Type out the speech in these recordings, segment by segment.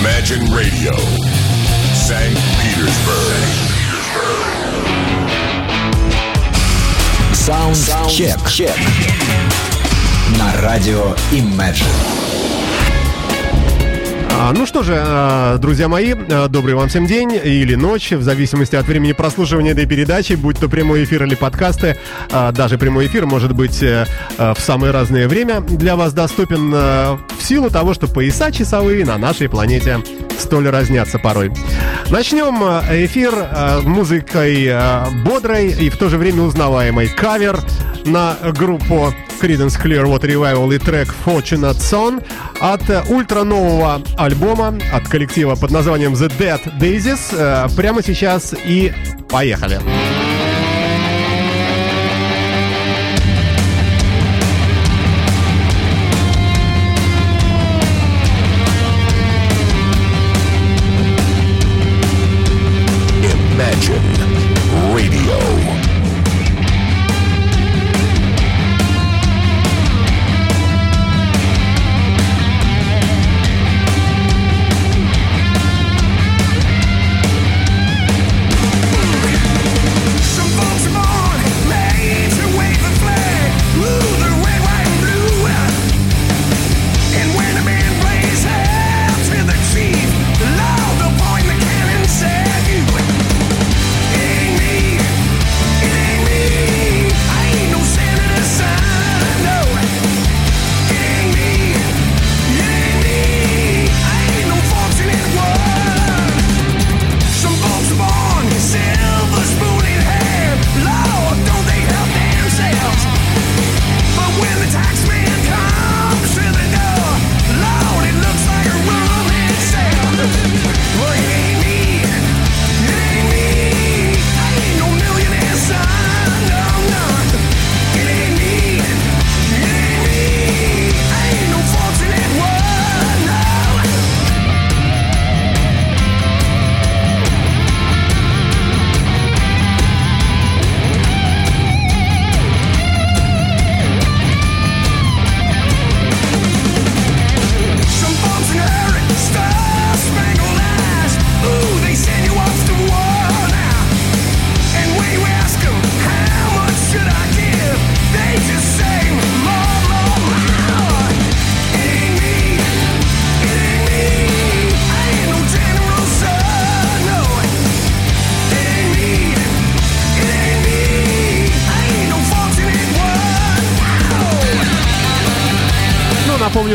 Imagine Radio, St. Petersburg. Sound check. На радио Imagine. Ну что же, друзья мои, добрый вам всем день или ночь, в зависимости от времени прослушивания этой передачи, будь то прямой эфир или подкасты. Даже прямой эфир может быть в самое разное время для вас доступен в силу того, что пояса часовые на нашей планете столь разнятся порой. Начнем эфир музыкой бодрой и в то же время узнаваемой. Кавер на группу Creedence Clearwater Revival и трек Fortune Son от ультра-нового альбома от коллектива под названием The Dead Daisies. Прямо сейчас и поехали!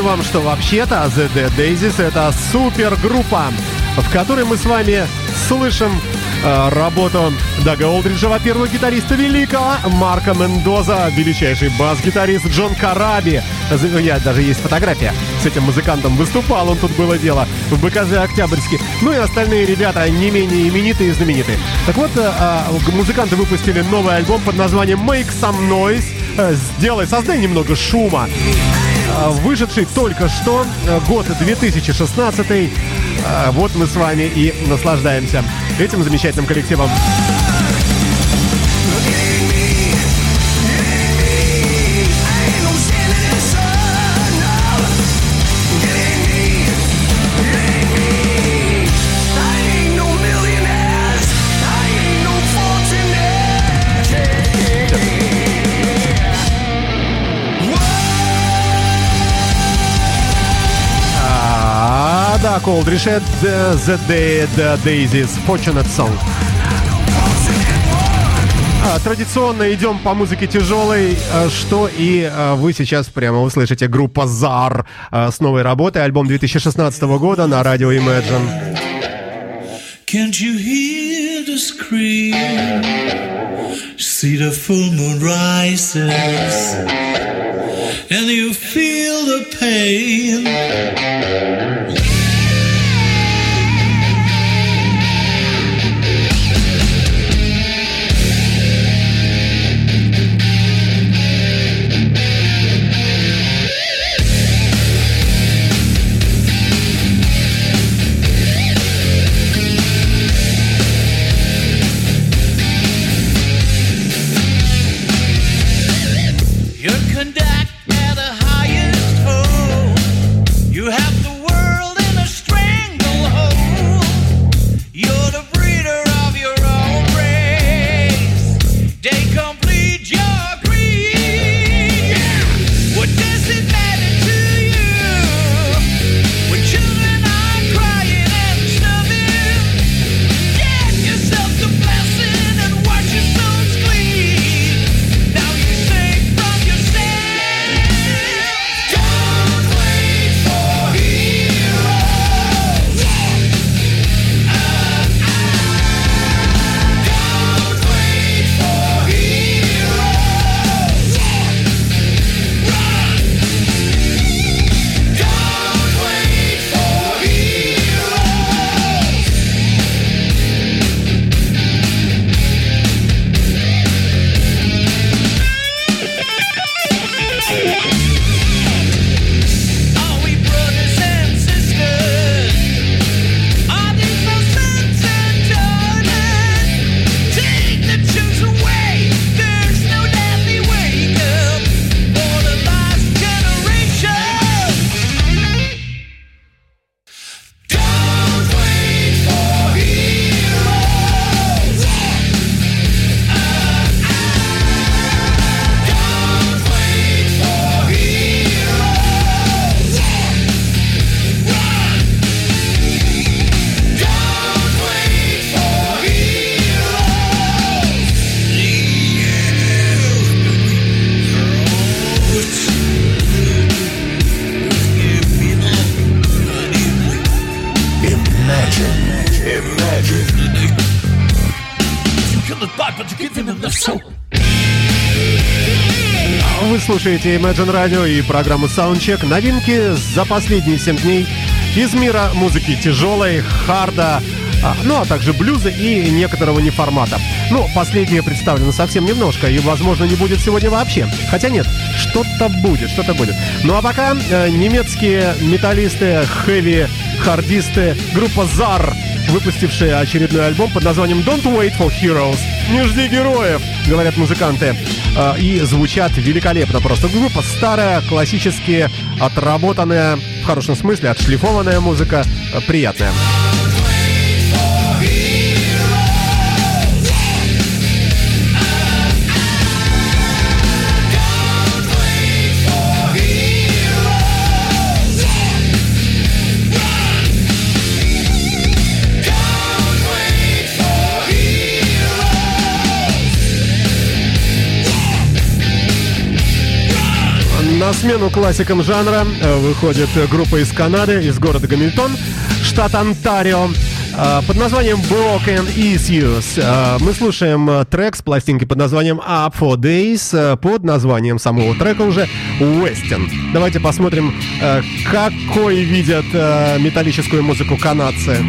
Вам, что вообще-то The Dead Daisies — это супергруппа, в которой мы с вами слышим работу Дага Олдриджа, во-первых, гитариста великого, Марка Мендоза, величайший бас-гитарист Джон Кораби. У меня даже есть фотография с этим музыкантом. Выступал он, тут было дело, в БКЗ Октябрьский. Ну и остальные ребята не менее именитые и знаменитые. Так вот, музыканты выпустили новый альбом под названием Make Some Noise. Создай немного шума. Вышедший только что, год 2016, вот мы с вами и наслаждаемся этим замечательным коллективом. Doug Aldrich, The Dead Daisies, Fortunate Song. Традиционно идем по музыке тяжелой, что и вы сейчас прямо услышите. Группа ZAR с новой работой, альбом 2016 года на радио Imagine. Can't you hear the scream? See the full moon rises, and you feel the pain. You have to work. слушаете Imagine Radio и программу Soundcheck. Новинки за последние 7 дней из мира музыки тяжелой, харда, ну а также блюза и некоторого неформата. Но последнее представлено совсем немножко и, возможно, не будет сегодня вообще. Хотя нет, что-то будет. Ну а пока немецкие металлисты, хэви-хардисты, группа ZAR, выпустившие очередной альбом под названием Don't Wait for Heroes. Не жди героев, говорят музыканты. И звучат великолепно просто. Группа старая, классически отработанная, в хорошем смысле, отшлифованная музыка, приятная. На смену классикам жанра выходит группа из Канады, из города Гамильтон, штат Онтарио, под названием Broken Issues. Мы слушаем трек с пластинки под названием Up for Days, под названием самого трека уже Wastin. Давайте посмотрим, какой видят металлическую музыку канадцы.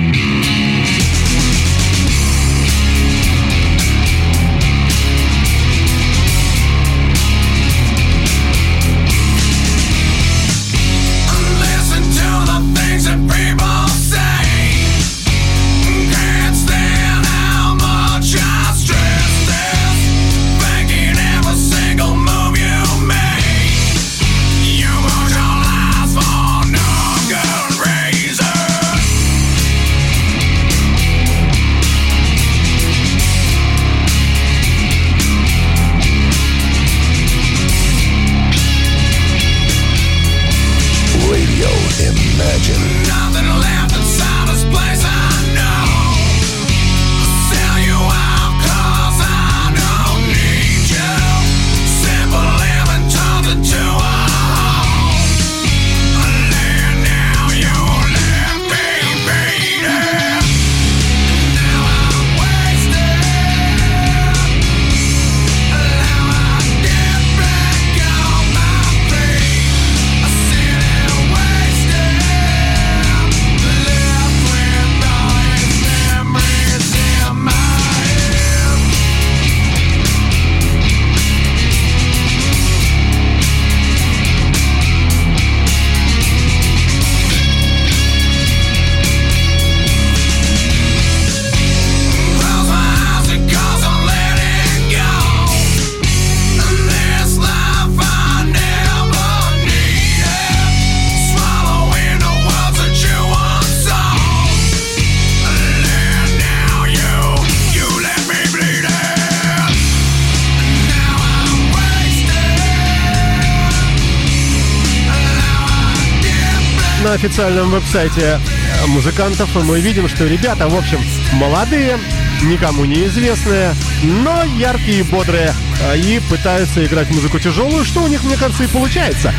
На официальном веб-сайте музыкантов мы видим, что ребята, в общем, молодые, никому неизвестные, но яркие и бодрые, и пытаются играть музыку тяжелую, что у них, мне кажется, и получается.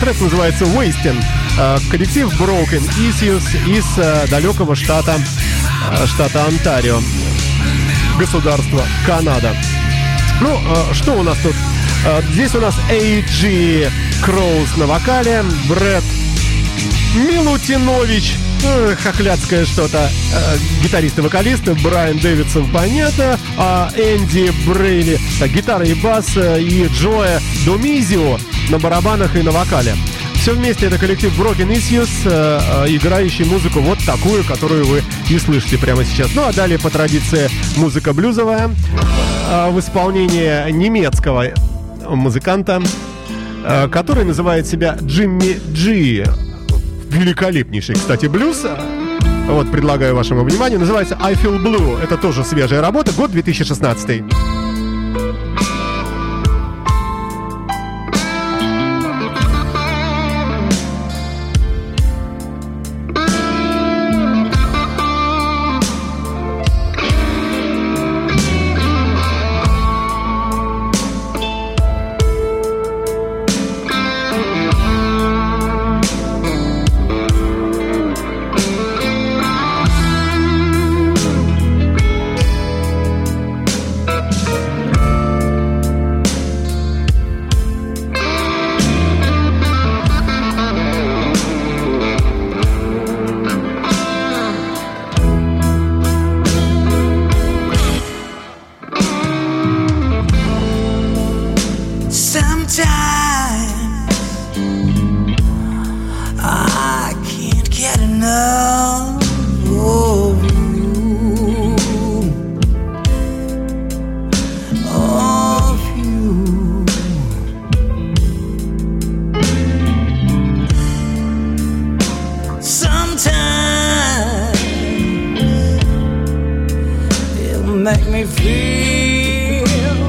Трек называется Wastin. Коллектив Broken Issues из далекого штата Онтарио, государство Канада. Ну, что у нас тут? Здесь у нас AG Crowe на вокале, Brad Милутинович, хохлядское что-то, гитарист и вокалист, Брайан Дэвидсон, понятно, Энди Брейли, гитара и бас, и Джоэ Домизио на барабанах и на вокале. Все вместе это коллектив Broken Issues, играющий музыку вот такую, которую вы и слышите прямо сейчас. Ну а далее по традиции музыка блюзовая в исполнении немецкого музыканта, который называет себя Джимми Джи. Великолепнейший, кстати, блюз. Вот, предлагаю вашему вниманию. Называется I Feel Blue. Это тоже свежая работа, год 2016. make me feel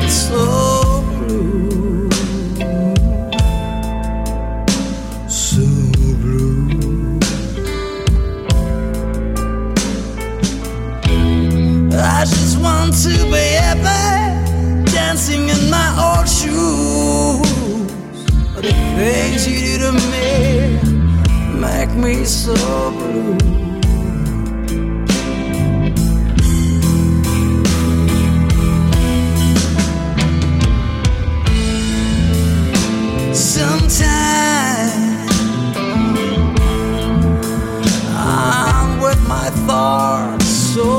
so blue, so blue. I just want to be happy, dancing in my old shoes. But the things you do to me make me so blue. Sometimes I'm with my thoughts so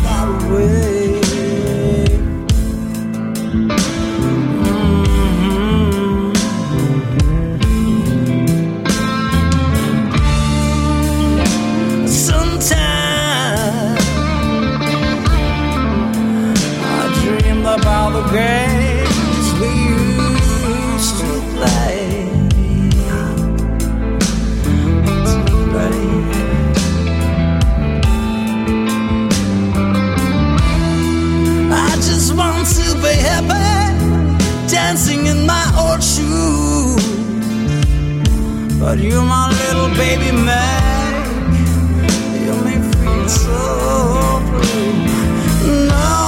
far away. Mm-hmm. Sometimes I dream about the games we used to play. Be happy, dancing in my old shoes. But you, my little baby, make me feel so blue. No.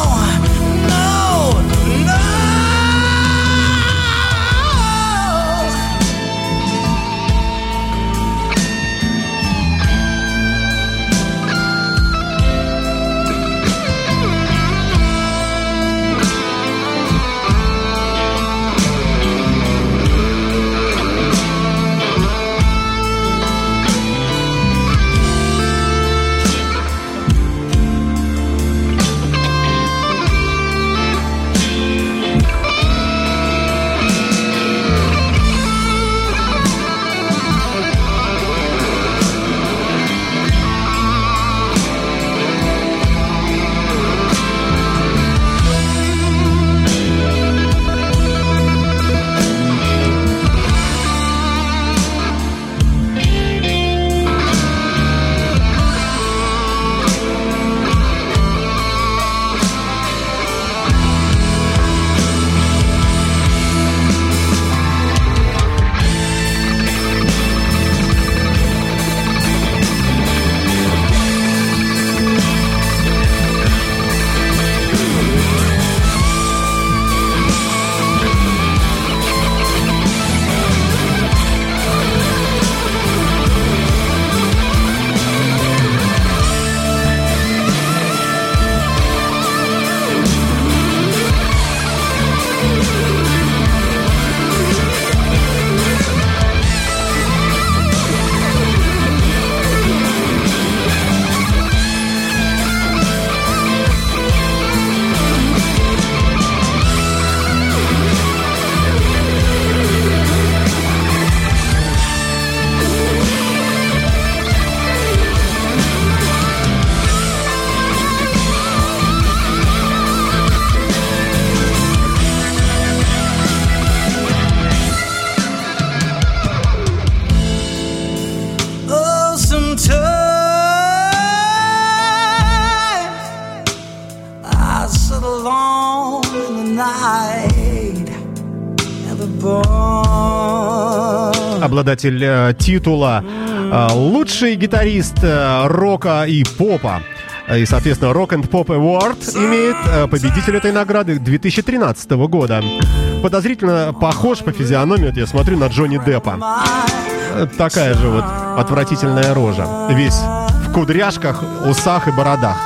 Обладатель титула «Лучший гитарист рока и попа» и, соответственно, Rock and Pop Award имеет победитель этой награды 2013 года. Подозрительно похож по физиономии, вот я смотрю, на Джонни Деппа. Такая же вот отвратительная рожа. Весь в кудряшках, усах и бородах.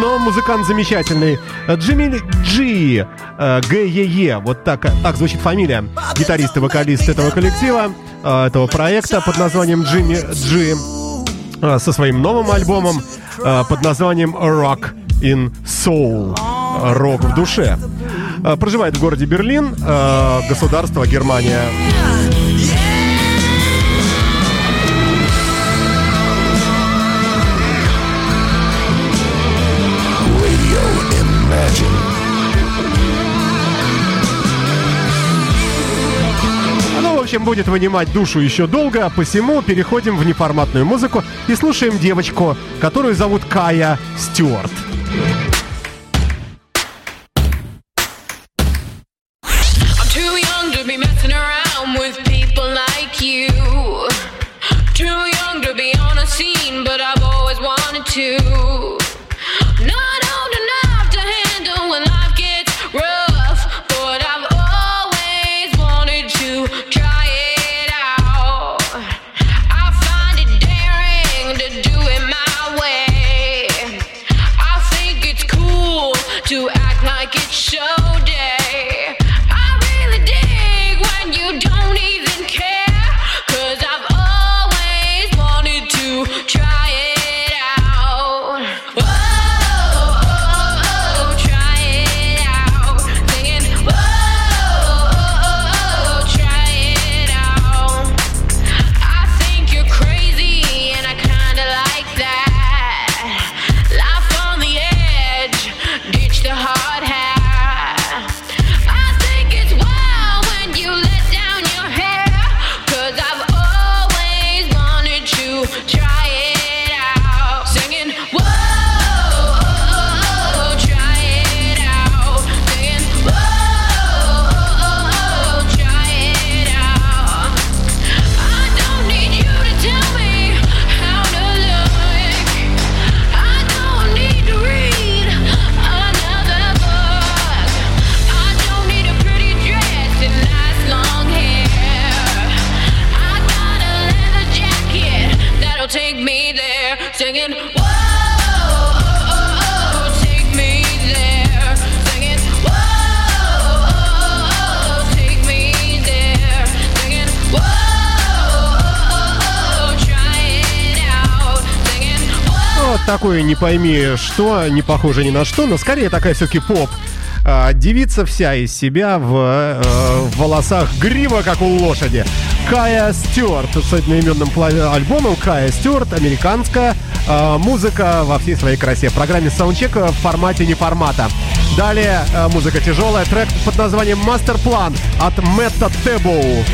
Но музыкант замечательный. Джимми G, G-E-E, вот так звучит фамилия гитарист и вокалист этого коллектива, этого проекта под названием Джимми G, со своим новым альбомом под названием Rock in Soul, рок в душе. Проживает в городе Берлин, государство Германия. Будет вынимать душу еще долго, посему переходим в неформатную музыку и слушаем девочку, которую зовут Кая Стюарт. routine, but I've always wanted to. Not old enough to handle when life gets rough, but I've always wanted to try it out. I find it daring to do it my way. I think it's cool to act like it's show day. I really dig when you don't even care. Такое не пойми что, не похоже ни на что, но скорее такая все-таки поп. Девица вся из себя в волосах грива, как у лошади. Кая Стюарт с одноименным альбомом. Кая Стюарт, американская музыка во всей своей красе. В программе «Саундчек» в формате не формата. Далее музыка тяжелая. Трек под названием «Мастер-план» от Мэтта Тэбоу.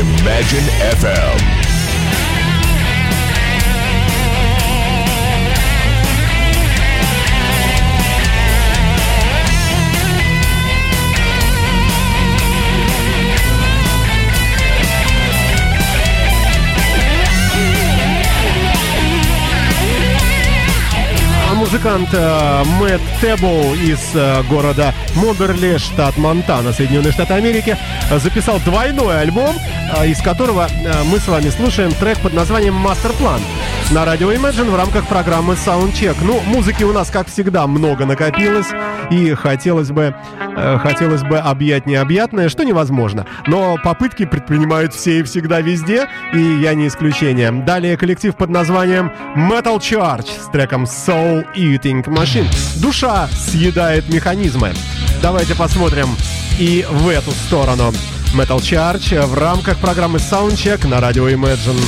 Imagine FM. Музыкант Мэтт Тэбоу из города Моберли, штат Монтана, Соединенные Штаты Америки, записал двойной альбом, из которого мы с вами слушаем трек под названием «Мастер-план» на радио Imagine в рамках программы «Саундчек». Ну, музыки у нас, как всегда, много накопилось, и хотелось бы объять необъятное, что невозможно. Но попытки предпринимают все и всегда везде, и я не исключение. Далее коллектив под названием Metal Church с треком «Soul Eating Machine». Душа съедает механизмы. Давайте посмотрим и в эту сторону. Metal Church в рамках программы Soundcheck на радио Imagine.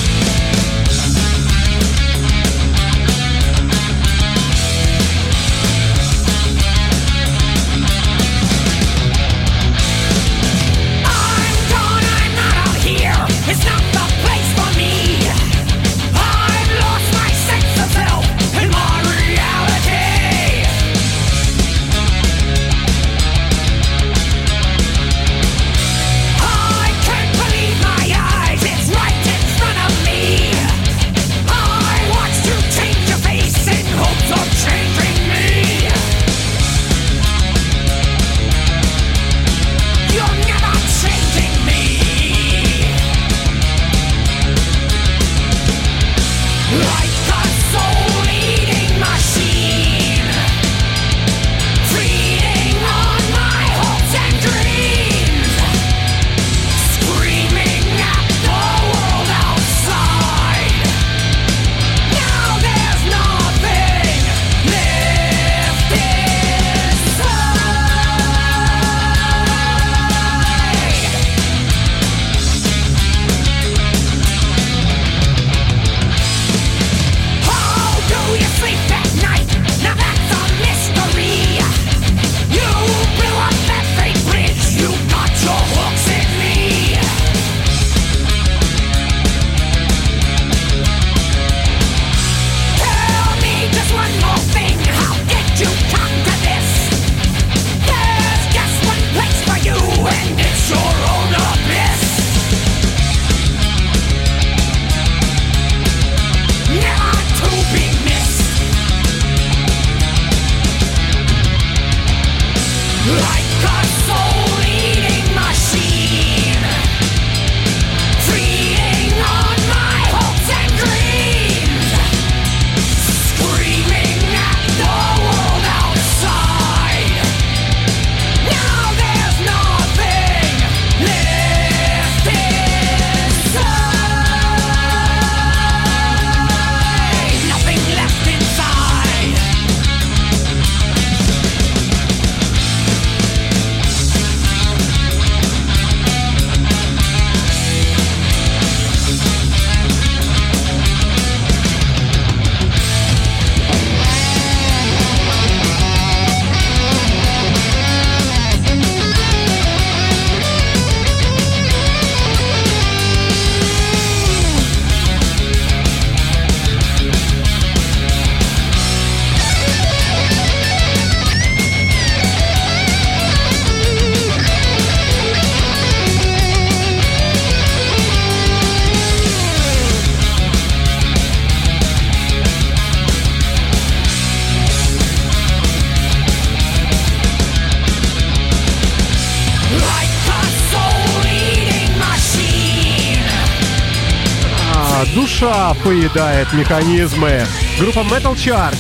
Поедает механизмы. Группа Metal Church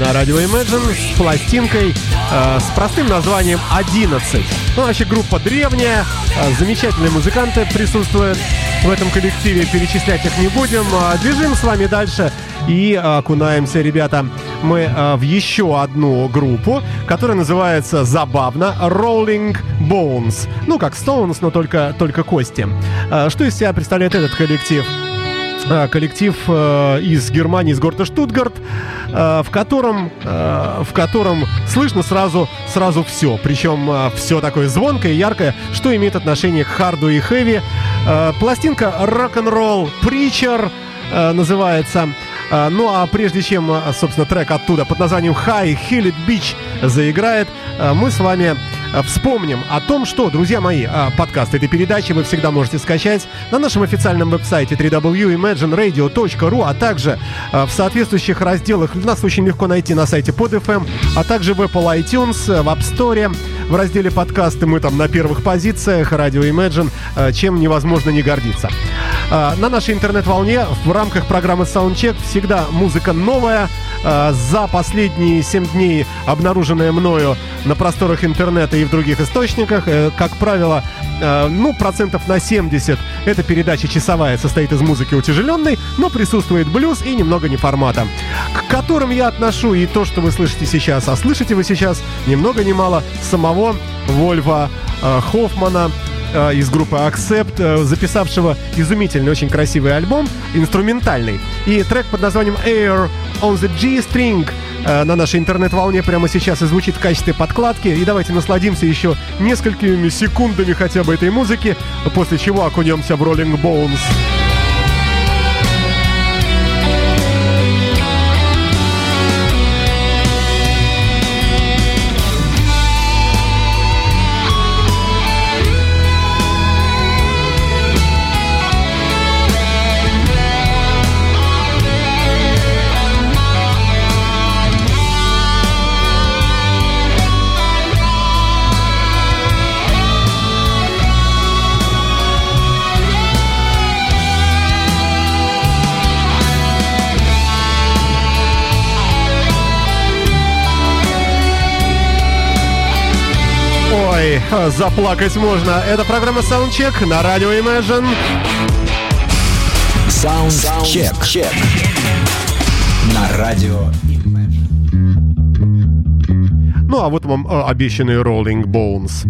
на радио Imagine с пластинкой с простым названием 11. Ну, вообще группа древняя, замечательные музыканты присутствуют в этом коллективе, перечислять их не будем. Движем с вами дальше и окунаемся, ребята, мы в еще одну группу, которая называется забавно Rolling Bones. Ну, как Stones, но только кости. Что из себя представляет этот коллектив? Коллектив из Германии, из города Штутгарт, в котором слышно сразу все. Причем все такое звонкое и яркое, что имеет отношение к харду и хэви. Пластинка Rock'n'Roll Preacher называется. Ну а прежде чем, собственно, трек оттуда под названием High Heeled Bitch заиграет, мы с вами вспомним о том, что, друзья мои, подкаст этой передачи вы всегда можете скачать на нашем официальном веб-сайте www.imagineradio.ru, а также в соответствующих разделах нас очень легко найти на сайте PodFM, а также в Apple iTunes, в App Store, в разделе подкасты мы там на первых позициях, Radio Imagine, чем невозможно не гордиться. На нашей интернет-волне в рамках программы Soundcheck всегда музыка новая. За последние 7 дней обнаруженная мною на просторах интернета и в других источниках, как правило, процентов на 70 эта передача часовая состоит из музыки утяжеленной, но присутствует блюз и немного неформата, к которым я отношу и то, что вы слышите сейчас. А слышите вы сейчас ни много ни мало самого Вольфа Хоффмана из группы Accept, записавшего изумительный, очень красивый альбом, инструментальный. И трек под названием Air on the G-String на нашей интернет-волне прямо сейчас и звучит в качестве подкладки. И давайте насладимся еще несколькими секундами хотя бы этой музыки, после чего окунемся в Rolling Bones. Заплакать можно. Это программа Soundcheck на радио Imagine. Soundcheck на радио Imagine. Ну а вот вам обещанный Rolling Bones.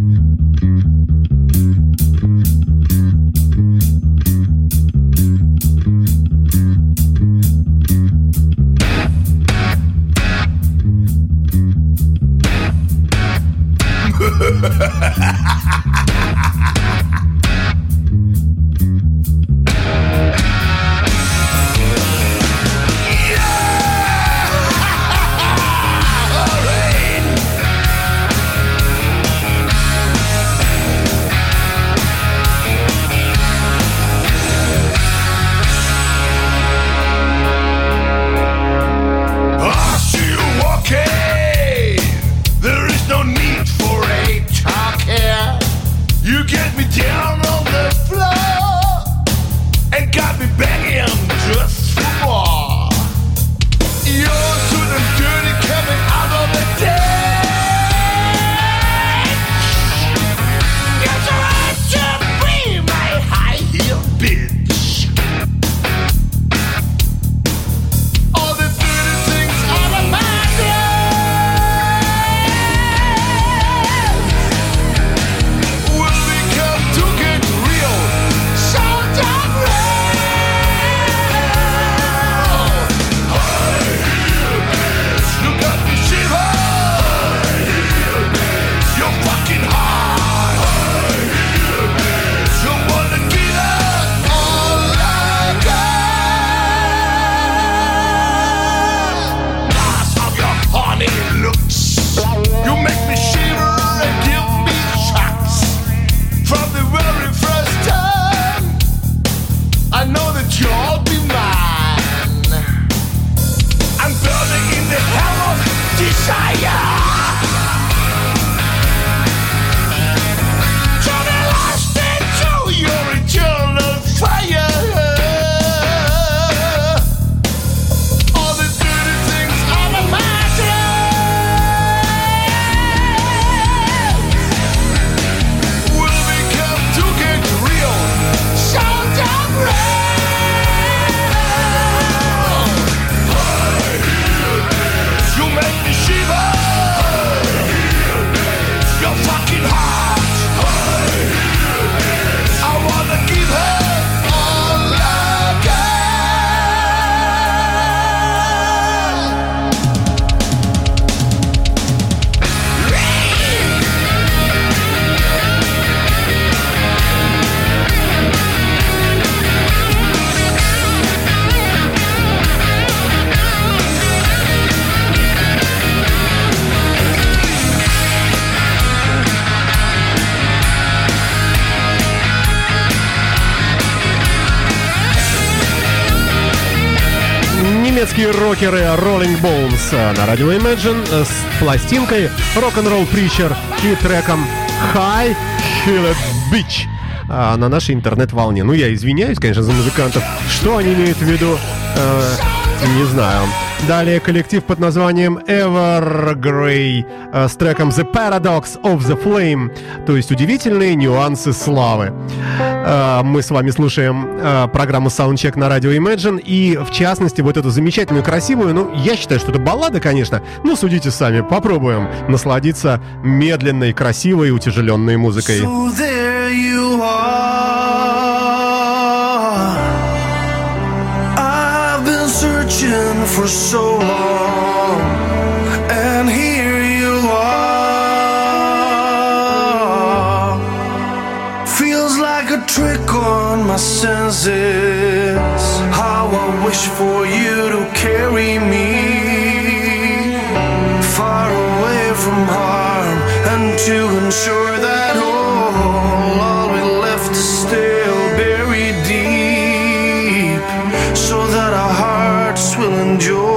Рокеры Rolling Bones на радио Imagine с пластинкой Rock'n'Roll Preacher и треком High Heeled Bitch. на нашей интернет-волне. Ну, я извиняюсь, конечно, за музыкантов. Что они имеют в виду? Не знаю. Далее коллектив под названием Evergrey с треком The Paradox of the Flame, то есть удивительные нюансы славы. Мы с вами слушаем программу Soundcheck на радио Imagine, и в частности вот эту замечательную, красивую, ну, я считаю, что это баллада, конечно, но судите сами, попробуем насладиться медленной, красивой, утяжеленной музыкой. So there you are. Searching for so long, and here you are. Feels like a trick on my senses. How I wish for you to carry me far away from harm, and to ensure that all we left is still buried deep, so that our hearts will endure.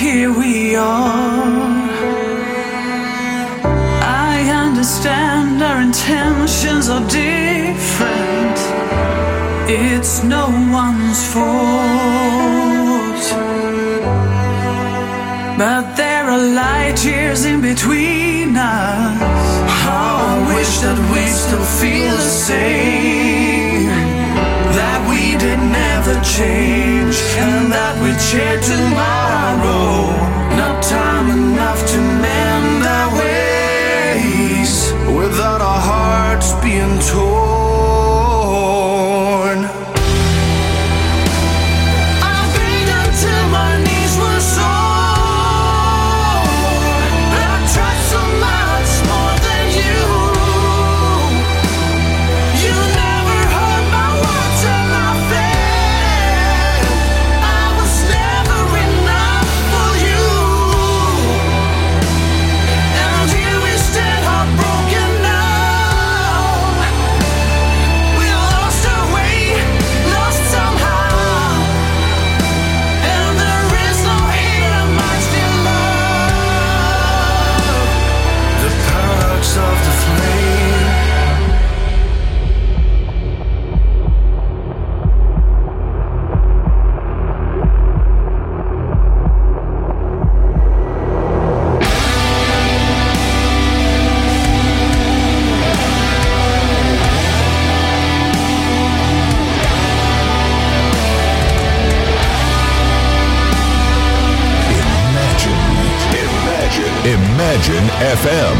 Here we are. I understand our intentions are different. It's no one's fault, but there are light years in between us. How I wish that we still feel the same, that we did never change, and that we share tomorrow. Not time enough to mend our ways without our hearts being torn. I've been until my knees were sore. I tried so much more than you. You never heard my words and I failed. I was never enough for you. And here we stand heartbroken now. We lost our way, lost somehow. And there is no hate in my still love. The paradox of the flame. Imagine FM.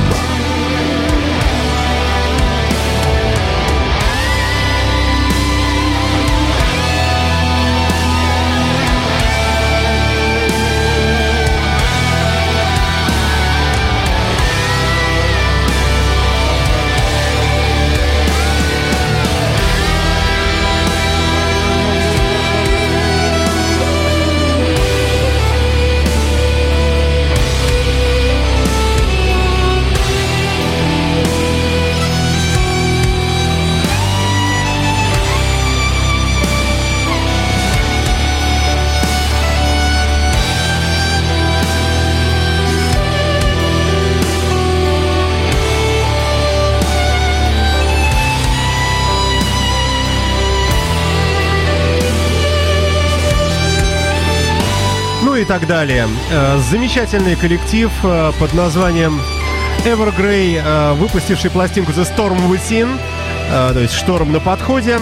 И так далее. Замечательный коллектив под названием Evergrey, выпустивший пластинку The Storm Within, то есть «Шторм на подходе»,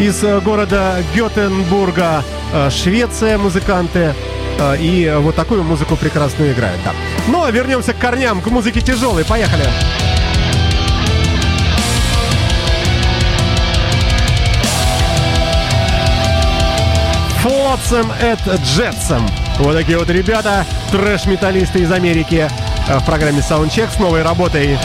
из города Гетенбурга, Швеция, музыканты. И вот такую музыку прекрасно играют. Да. Ну а вернемся к корням, к музыке тяжелой. Поехали! Flotsam and Jetsam. Вот такие вот ребята, трэш-металлисты из Америки, в программе Soundcheck с новой работой.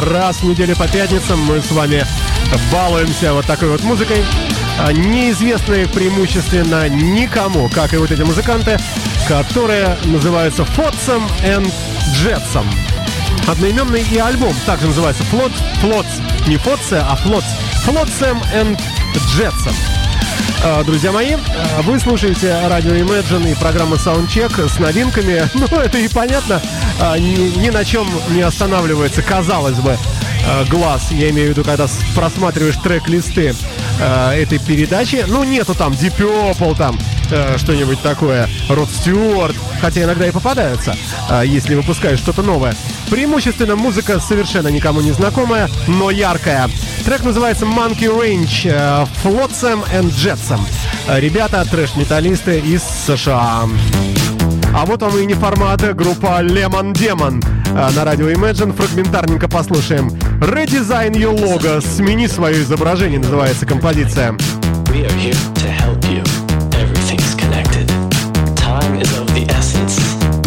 Раз в неделю по пятницам мы с вами балуемся вот такой вот музыкой, неизвестной преимущественно никому, как и вот эти музыканты, которые называются Flotsam and Jetsam. Одноименный и альбом также называется Flotsam and Jetsam. Друзья мои, вы слушаете радио Imagine и программу Soundcheck с новинками. Ну, это и понятно. Ни на чем не останавливается, казалось бы, глаз. Я имею в виду, когда просматриваешь трек-листы этой передачи. Ну, нету там Deep Purple, там что-нибудь такое, Род Стюарт. Хотя иногда и попадаются, если выпускаешь что-то новое. Преимущественно музыка совершенно никому не знакомая, но яркая. Трек называется Monkey Range, Flotsam and Jetsam. Ребята, трэш-металлисты из США. А вот вам и неформаты, группа Lemon Demon. На радио Imagine фрагментарненько послушаем. Redesign your logo, смени свое изображение, называется композиция. We are here to help you. Everything's connected. Time is of the essence.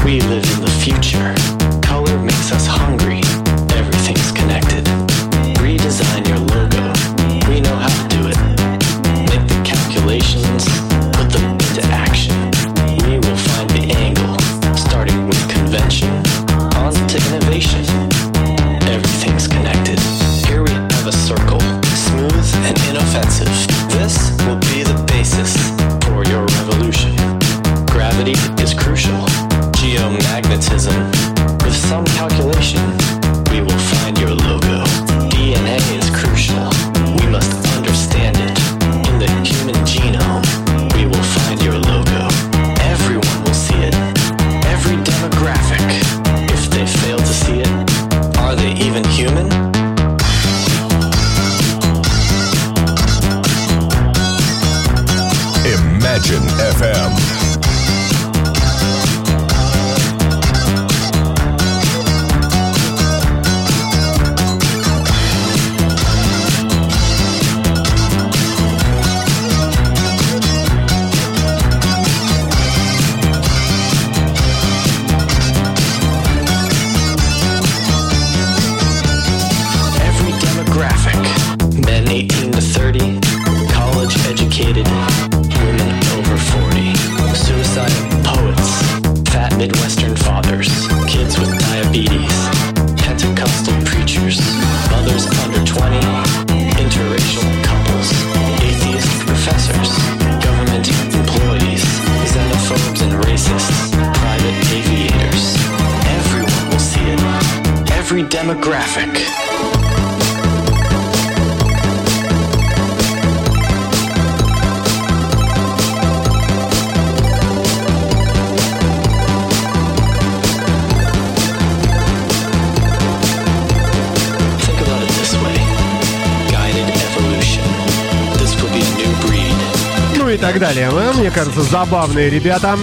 We live in the future. Color makes us hungry. Everything's connected. Redesign your logo. We know how to do it. Make the calculations. Put them into action. We will find the angle, starting with convention, on to innovation. Everything's connected. Here we have a circle, smooth and inoffensive. This will be the basis for your revolution. Gravity is crucial. Geomagnetism. With some calculation, we will find your logo. DNA is crucial. We must understand it. In the human genome, we will find your logo. Everyone will see it. Every demographic. If they fail to see it, are they even human? Imagine FM. demographic. И так далее. Мне кажется, забавные ребята.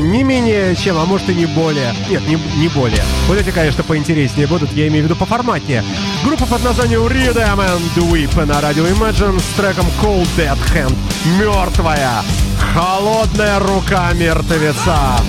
Не менее чем, а может и не более. Нет, не более. Вот эти, конечно, поинтереснее будут, я имею в виду поформатнее. Группа под названием Read 'Em And Weep на радио Imagine с треком Cold Dead Hand. Мертвая, холодная рука мертвеца.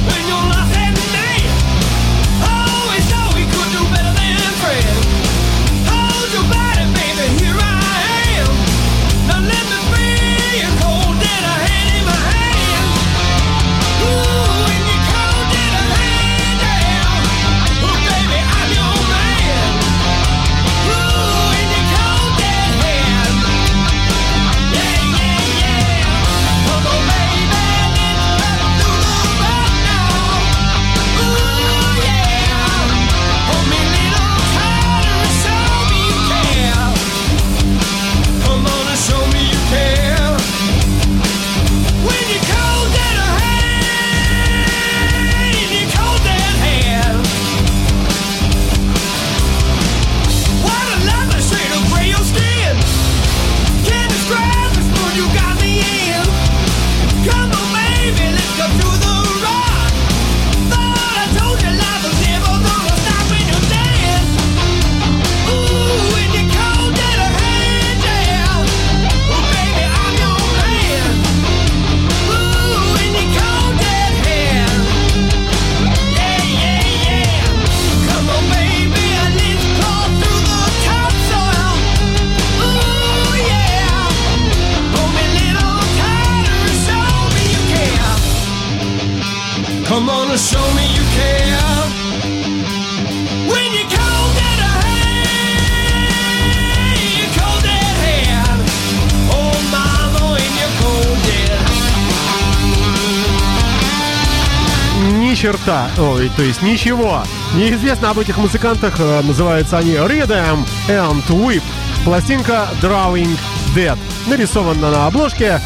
То есть ничего неизвестно об этих музыкантах. Называются они Read 'Em and Weep. Пластинка Drawing Dead. Нарисована на обложке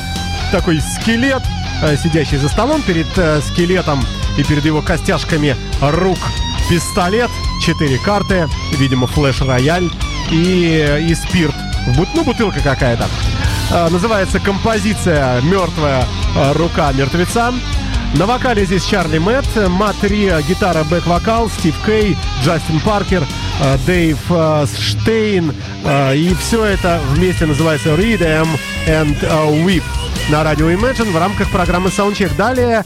такой скелет, сидящий за столом. Перед скелетом и перед его костяшками рук пистолет, 4 карты, видимо флеш-рояль и спирт, бутылка какая-то. Называется композиция «Мертвая рука мертвеца». На вокале здесь Чарли Мэтт, Мат Риа, гитара, бэк-вокал, Стив Кей, Джастин Паркер, Дэйв Штейн. И все это вместе называется Read 'Em and Weep на радио Imagine в рамках программы Soundcheck. Далее,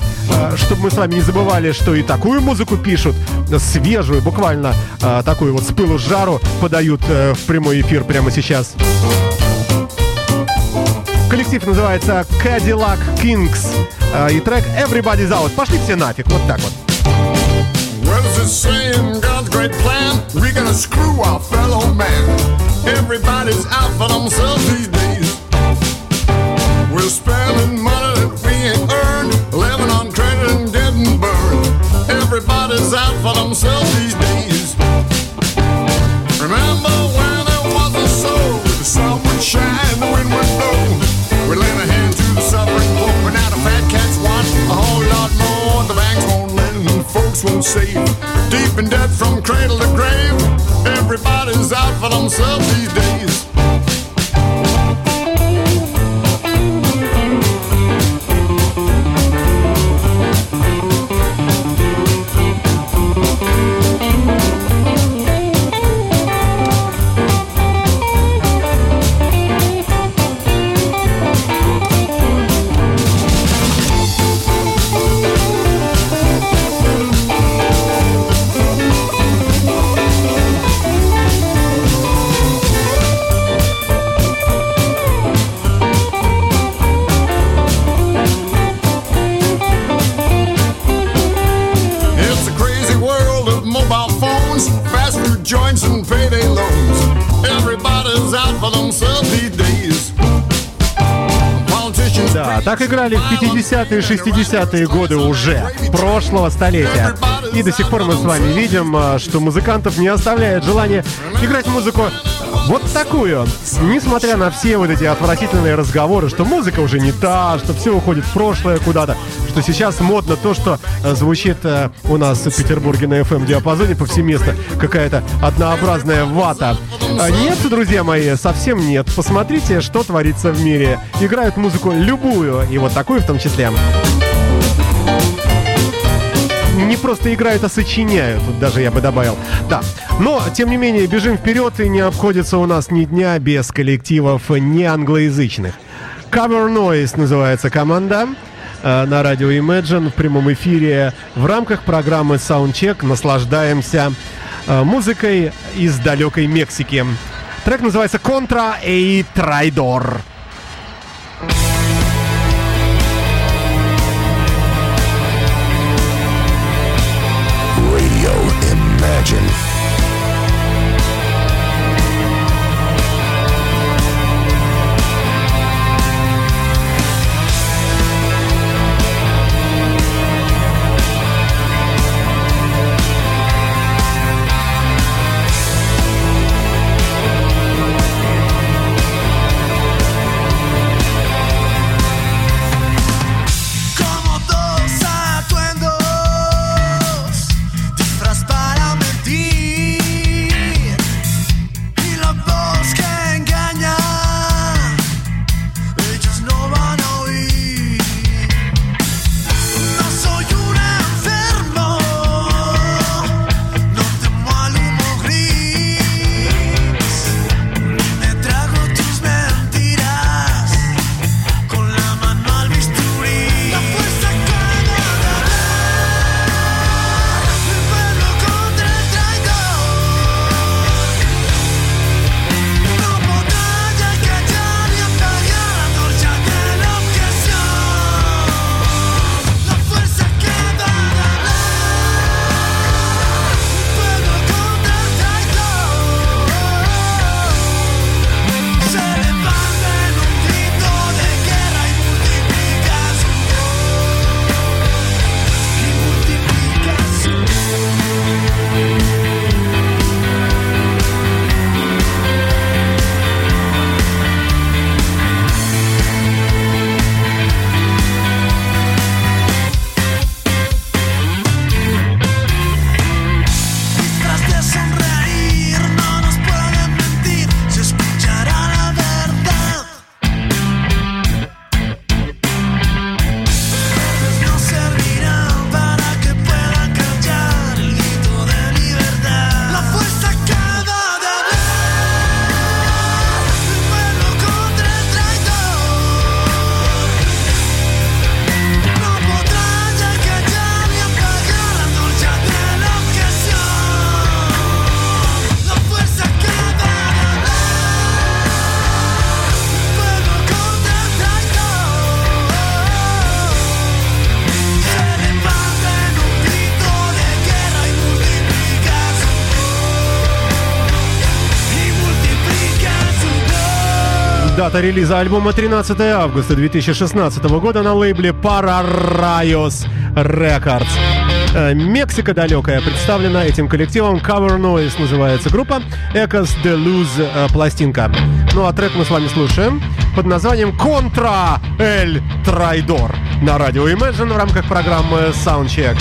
чтобы мы с вами не забывали, что и такую музыку пишут, свежую, буквально такую вот с пылу с жару подают в прямой эфир прямо сейчас. Коллектив называется Cadillac Kings и трек Everybody's out. Пошли все нафиг, вот так вот. We lend a hand to the suffering folk, but now the fat cats want a whole lot more. The banks won't lend and folks won't save. Deep in debt from cradle to grave. Everybody's out for themselves these days. Так играли в 50-е и 60-е годы уже прошлого столетия. И до сих пор мы с вами видим, что музыкантов не оставляет желание играть музыку вот такую. Несмотря на все вот эти отвратительные разговоры, что музыка уже не та, что все уходит в прошлое куда-то, что сейчас модно то, что звучит у нас в Петербурге на FM-диапазоне повсеместно, какая-то однообразная вата. Нет, друзья мои, совсем нет. Посмотрите, что творится в мире. Играют музыку любую, и вот такую в том числе. Не просто играют, а сочиняют, даже я бы добавил. Да. Но, тем не менее, бежим вперед, и не обходится у нас ни дня без коллективов не англоязычных. Cavernoise называется команда. На радио Imagine в прямом эфире в рамках программы Soundcheck наслаждаемся музыкой из далекой Мексики. Трек называется «Contra El Traidor». Imagine. Дата релиза альбома 13 августа 2016 года на лейбле Pararayos Records. Мексика далекая представлена этим коллективом. Cavernoise называется группа. Echoes de Luz пластинка. Ну а трек мы с вами слушаем под названием Contra El Traidor на радио Imagine в рамках программы Soundcheck.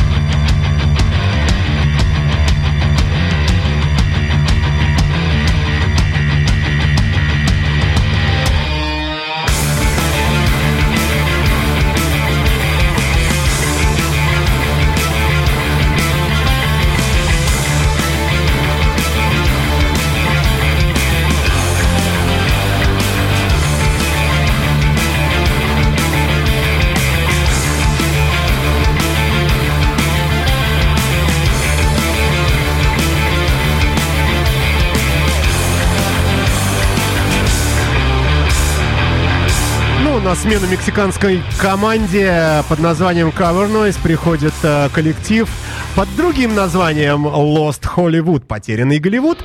На смену мексиканской команде под названием Cavernoise приходит коллектив под другим названием Lost Hollywood, потерянный Голливуд,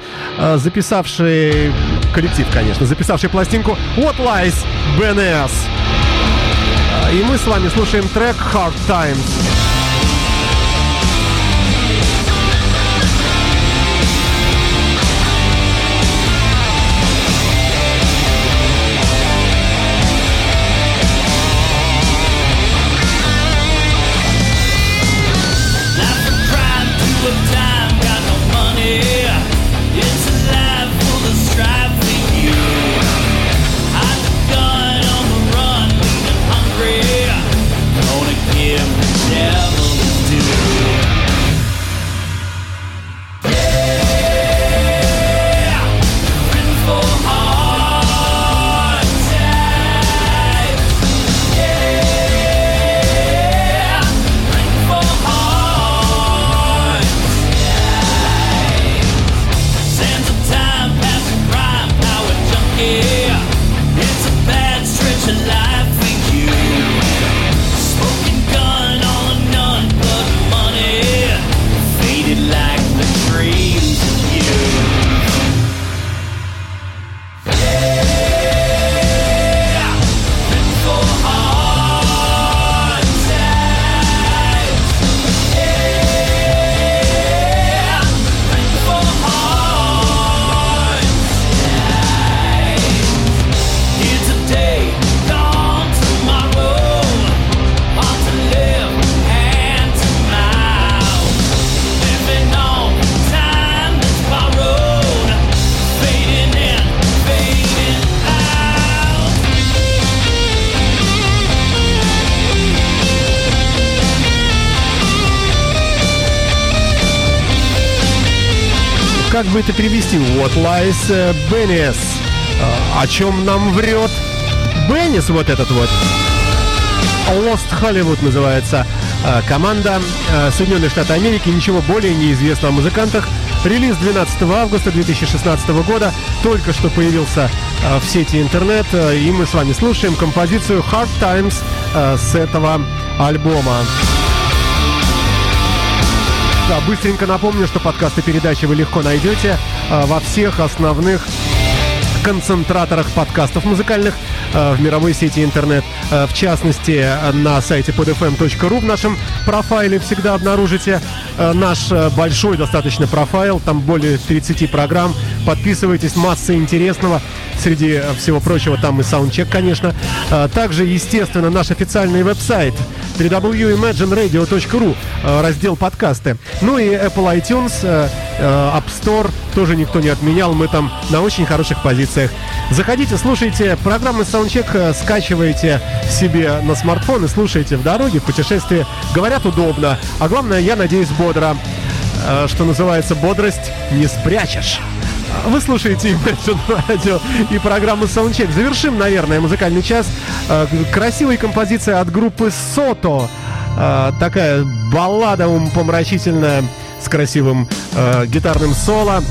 записавший коллектив, конечно, записавший пластинку What Lies BNS. И мы с вами слушаем трек Hard Times. Как бы это перевести? What lies Bennis? О чем нам врет Беннис, вот этот вот. Lost Hollywood называется команда. Соединенные Штаты Америки. Ничего более не известно о музыкантах. Релиз 12 августа 2016 года. Только что появился в сети интернет. И мы с вами слушаем композицию Hard Times с этого альбома. Да, быстренько напомню, что подкасты передачи вы легко найдете во всех основных концентраторах подкастов музыкальных в мировой сети интернет. В частности, на сайте podfm.ru в нашем профайле всегда обнаружите наш большой достаточно профайл. Там более 30 программ. Подписывайтесь, масса интересного. Среди всего прочего там и саундчек, конечно. Также, естественно, наш официальный веб-сайт www.imagineradio.ru, раздел «Подкасты». Ну и Apple iTunes, App Store тоже никто не отменял. Мы там на очень хороших позициях. Заходите, слушайте программы «Саундчек», скачивайте себе на смартфон и слушайте в дороге, в путешествии. Говорят, удобно. А главное, я надеюсь, бодро. Что называется, бодрость не спрячешь. Вы слушаете Imagine Radio и программу Soundcheck. Завершим, наверное, музыкальный час красивой композицией от группы Сото. Такая баллада помрачительная с красивым гитарным соло.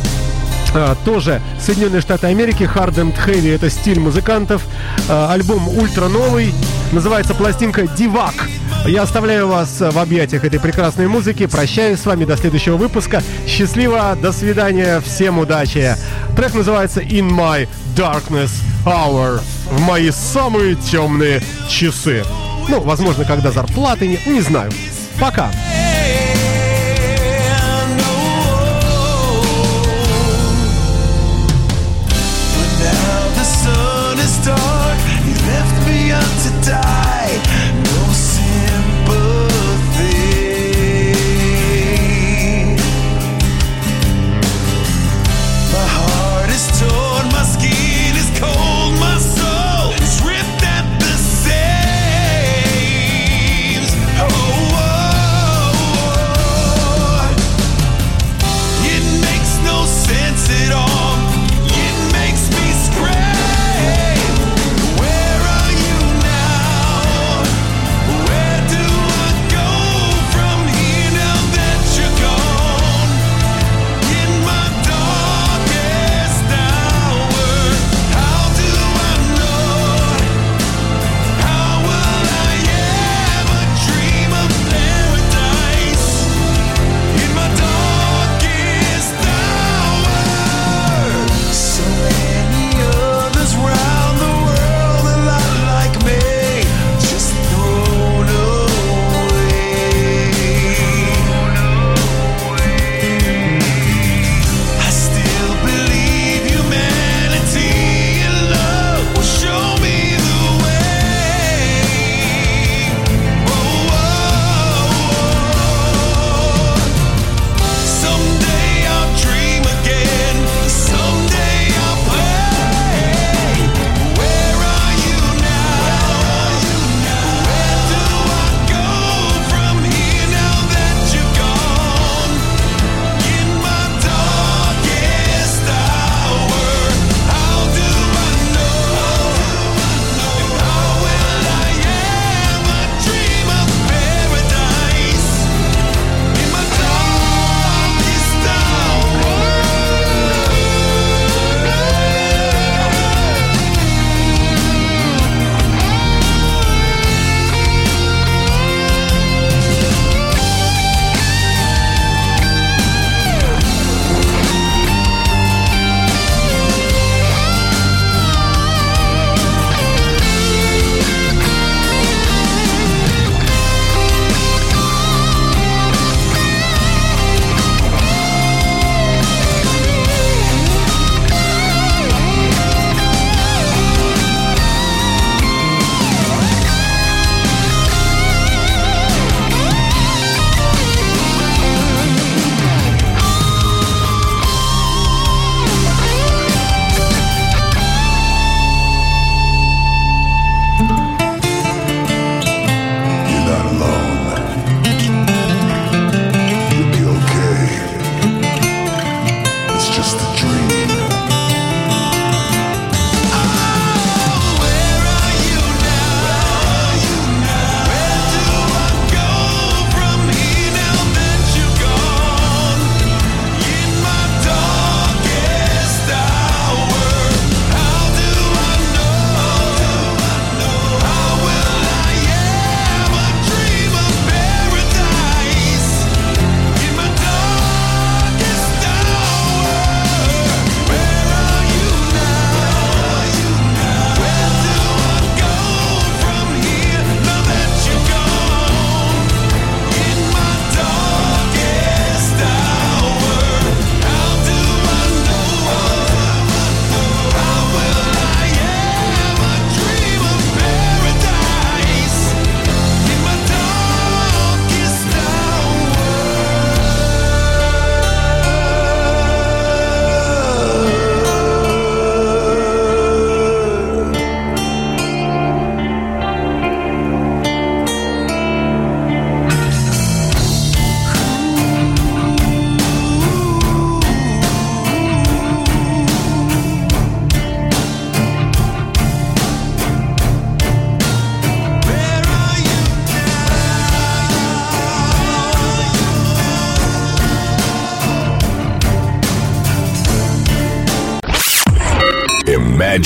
Тоже Соединенные Штаты Америки. Hard and Heavy — это стиль музыкантов. Альбом ультра новый. Называется пластинка «Дивак». Я оставляю вас в объятиях этой прекрасной музыки. Прощаюсь с вами до следующего выпуска. Счастливо, до свидания, всем удачи. Трек называется «In My Darkness Hour». В мои самые темные часы. Ну, возможно, когда зарплаты нет, не знаю. Пока. Now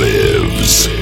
lives.